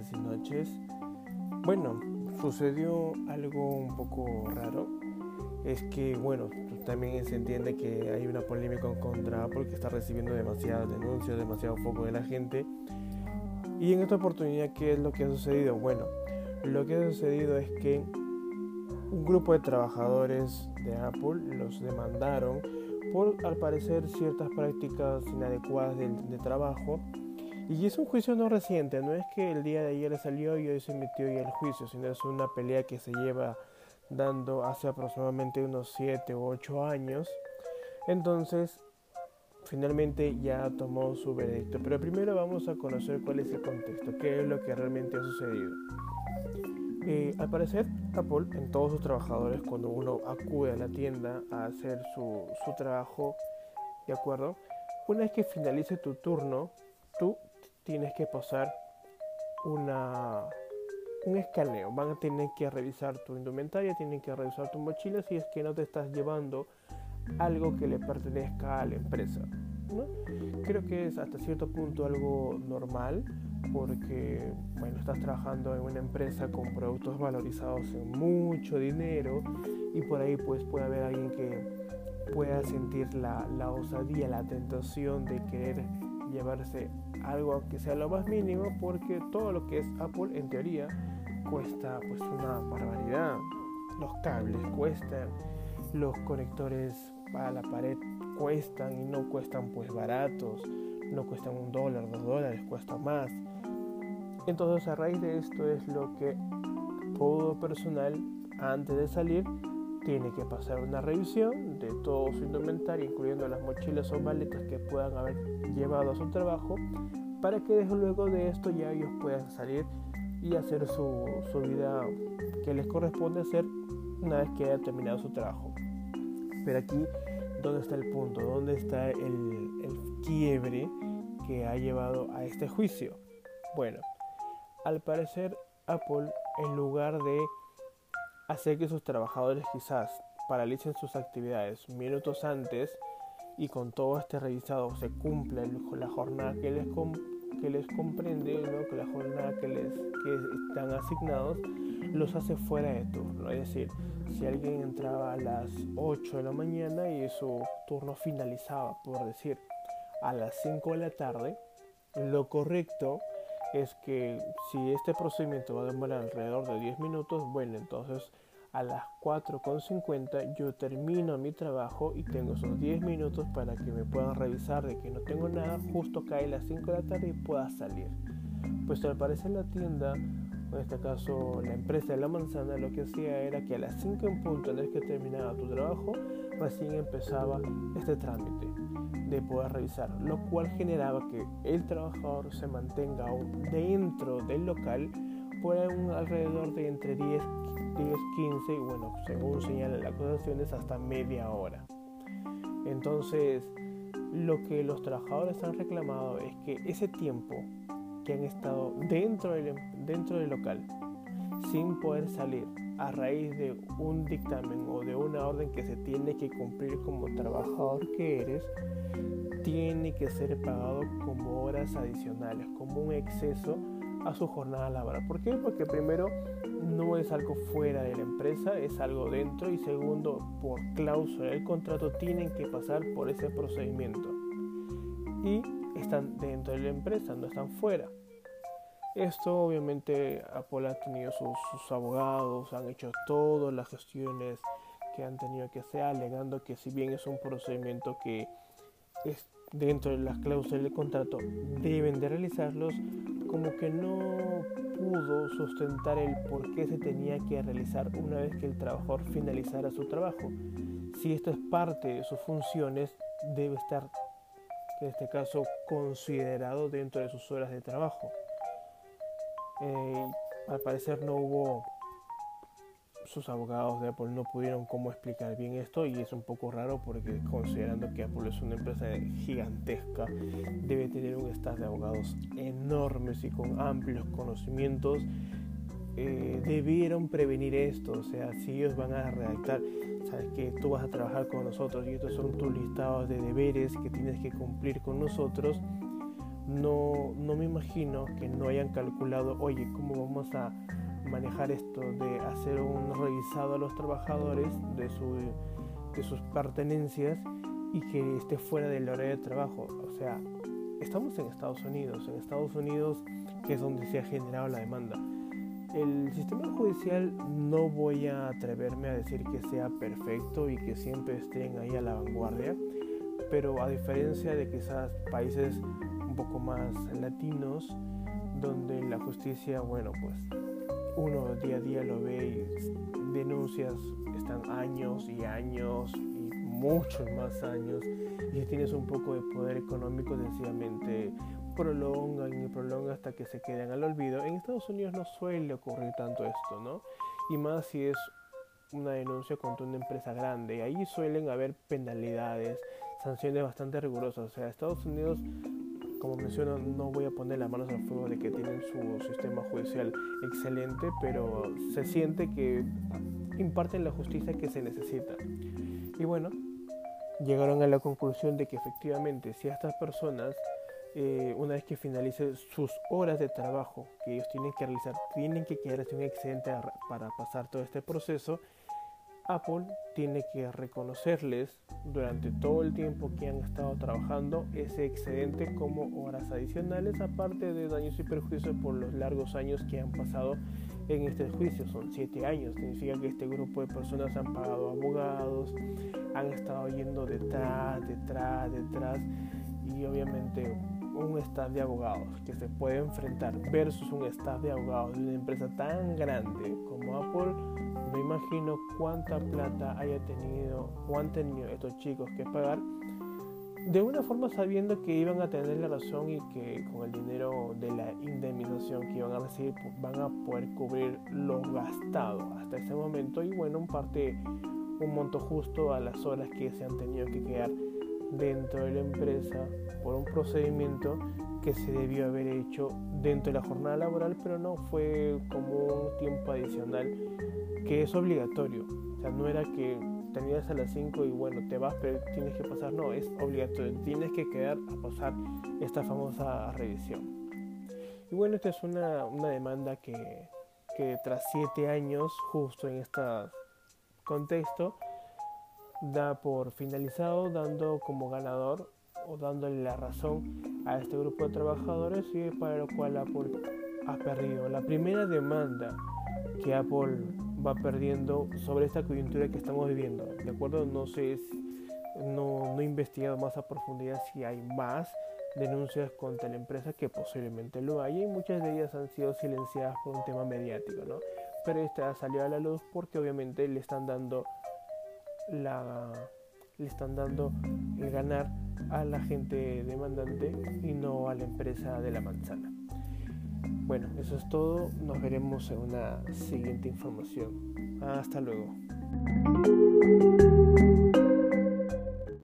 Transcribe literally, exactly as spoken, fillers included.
tardes y noches. Bueno, sucedió algo un poco raro. Es que, bueno, también se entiende que hay una polémica contra Apple que está recibiendo demasiadas denuncias, demasiado foco de la gente. Y en esta oportunidad, ¿qué es lo que ha sucedido? Bueno, lo que ha sucedido es que un grupo de trabajadores de Apple los demandaron por, al parecer, ciertas prácticas inadecuadas de, de trabajo. Y es un juicio no reciente, no es que el día de ayer salió y hoy se metió ya el juicio, sino es una pelea que se lleva dando hace aproximadamente unos siete u ocho años. Entonces, finalmente ya tomó su veredicto. Pero primero vamos a conocer cuál es el contexto, qué es lo que realmente ha sucedido. Eh, al parecer, Apple, en todos sus trabajadores, cuando uno acude a la tienda a hacer su, su trabajo, ¿de acuerdo? Una vez que finalice tu turno, tú tienes que pasar una... un escaneo, van a tener que revisar tu indumentaria, tienen que revisar tu mochila si es que no te estás llevando algo que le pertenezca a la empresa, ¿no? Creo que es hasta cierto punto algo normal porque, bueno, estás trabajando en una empresa con productos valorizados en mucho dinero y por ahí pues puede haber alguien que pueda sentir la, la osadía, la tentación de querer llevarse algo aunque sea lo más mínimo, porque todo lo que es Apple en teoría cuesta pues una barbaridad. Los cables cuestan, los conectores a la pared cuestan y no cuestan pues baratos, no cuestan un dólar, dos dólares, cuesta más. Entonces, a raíz de esto es lo que todo personal antes de salir tiene que pasar una revisión de todo su indumentario, incluyendo las mochilas o maletas que puedan haber llevado a su trabajo, para que desde luego de esto ya ellos puedan salir y hacer su, su vida que les corresponde hacer una vez que haya terminado su trabajo. Pero aquí, ¿dónde está el punto? ¿Dónde está el, el quiebre que ha llevado a este juicio? Bueno, al parecer Apple, en lugar de hacer que sus trabajadores quizás paralicen sus actividades minutos antes y con todo este revisado se cumpla la jornada que les, com- que les comprende, ¿no? Que la jornada que les que están asignados, los hace fuera de turno. Es decir, si alguien entraba a las ocho de la mañana y su turno finalizaba, por decir, a las cinco de la tarde, lo correcto es que si este procedimiento va a demorar alrededor de diez minutos, bueno, entonces a las cuatro cincuenta yo termino mi trabajo y tengo esos diez minutos para que me puedan revisar de que no tengo nada, justo cae las cinco de la tarde y pueda salir. Pues al parecer la tienda, en este caso la empresa de la manzana, lo que hacía era que a las cinco en punto, antes que terminaba tu trabajo, recién empezaba este trámite de poder revisar, lo cual generaba que el trabajador se mantenga dentro del local por un alrededor de entre diez, quince y, bueno, según señalan las acusaciones, hasta media hora. Entonces, lo que los trabajadores han reclamado es que ese tiempo que han estado dentro del, dentro del local sin poder salir a raíz de un dictamen o de una orden que se tiene que cumplir como trabajador que eres, tiene que ser pagado como horas adicionales, como un exceso a su jornada laboral. ¿Por qué? Porque primero, no es algo fuera de la empresa, es algo dentro, y segundo, por cláusula del contrato tienen que pasar por ese procedimiento y están dentro de la empresa, no están fuera. Esto obviamente Apple ha tenido sus, sus abogados, han hecho todas las gestiones que han tenido que hacer, alegando que si bien es un procedimiento que es dentro de las cláusulas del contrato, deben de realizarlos, como que no pudo sustentar el por qué se tenía que realizar una vez que el trabajador finalizara su trabajo. Si esto es parte de sus funciones, debe estar, en este caso, considerado dentro de sus horas de trabajo. Eh, al parecer no hubo, sus abogados de Apple no pudieron cómo explicar bien esto, y es un poco raro porque, considerando que Apple es una empresa gigantesca, debe tener un staff de abogados enormes y con amplios conocimientos, eh, debieron prevenir esto. O sea, si ellos van a redactar, sabes que tú vas a trabajar con nosotros y estos son tus listados de deberes que tienes que cumplir con nosotros, no, no me imagino que no hayan calculado, oye, ¿cómo vamos a manejar esto de hacer un revisado a los trabajadores de, su, de sus pertenencias y que esté fuera del horario de trabajo? O sea, estamos en Estados Unidos, en Estados Unidos que es donde se ha generado la demanda. El sistema judicial no voy a atreverme a decir que sea perfecto y que siempre estén ahí a la vanguardia, pero a diferencia de quizás países un poco más latinos, donde la justicia, bueno, pues uno día a día lo ve y denuncias están años y años y muchos más años, y si tienes un poco de poder económico sencillamente prolongan y prolongan hasta que se quedan al olvido. En Estados Unidos no suele ocurrir tanto esto, ¿no? Y más si es una denuncia contra una empresa grande. Y ahí suelen haber penalidades, sanciones bastante rigurosas. O sea, Estados Unidos, como menciono, no voy a poner las manos al fuego de que tienen su sistema judicial excelente, pero se siente que imparten la justicia que se necesita. Y bueno, llegaron a la conclusión de que efectivamente si a estas personas Eh, una vez que finalice sus horas de trabajo que ellos tienen que realizar, tienen que quedarse un excedente para pasar todo este proceso, Apple tiene que reconocerles durante todo el tiempo que han estado trabajando ese excedente como horas adicionales, aparte de daños y perjuicios por los largos años que han pasado en este juicio. Son siete años, significa que este grupo de personas han pagado abogados, han estado yendo detrás, detrás, detrás, y obviamente un staff de abogados que se puede enfrentar versus un staff de abogados de una empresa tan grande como Apple, me imagino cuánta plata haya tenido o han tenido estos chicos que pagar, de una forma sabiendo que iban a tener la razón y que con el dinero de la indemnización que iban a recibir van a poder cubrir lo gastado hasta ese momento, y bueno, en parte un monto justo a las horas que se han tenido que quedar dentro de la empresa por un procedimiento que se debió haber hecho dentro de la jornada laboral, pero no fue como un tiempo adicional que es obligatorio. O sea, no era que tenías a las cinco y bueno, te vas, pero tienes que pasar, no, es obligatorio, tienes que quedar a pasar esta famosa revisión. Y bueno, esta es una, una demanda que, que tras siete años, justo en este contexto, da por finalizado, dando como ganador o dándole la razón a este grupo de trabajadores, y para lo cual Apple ha perdido. La primera demanda que Apple va perdiendo sobre esta coyuntura que estamos viviendo, de acuerdo, no sé, no, no he investigado más a profundidad si hay más denuncias contra la empresa, que posiblemente lo haya, y muchas de ellas han sido silenciadas por un tema mediático, ¿no? Pero esta salió a la luz porque obviamente le están dando La, le están dando el ganar a la gente demandante y no a la empresa de la manzana. Bueno, eso es todo. Nos veremos en una siguiente información. Hasta luego.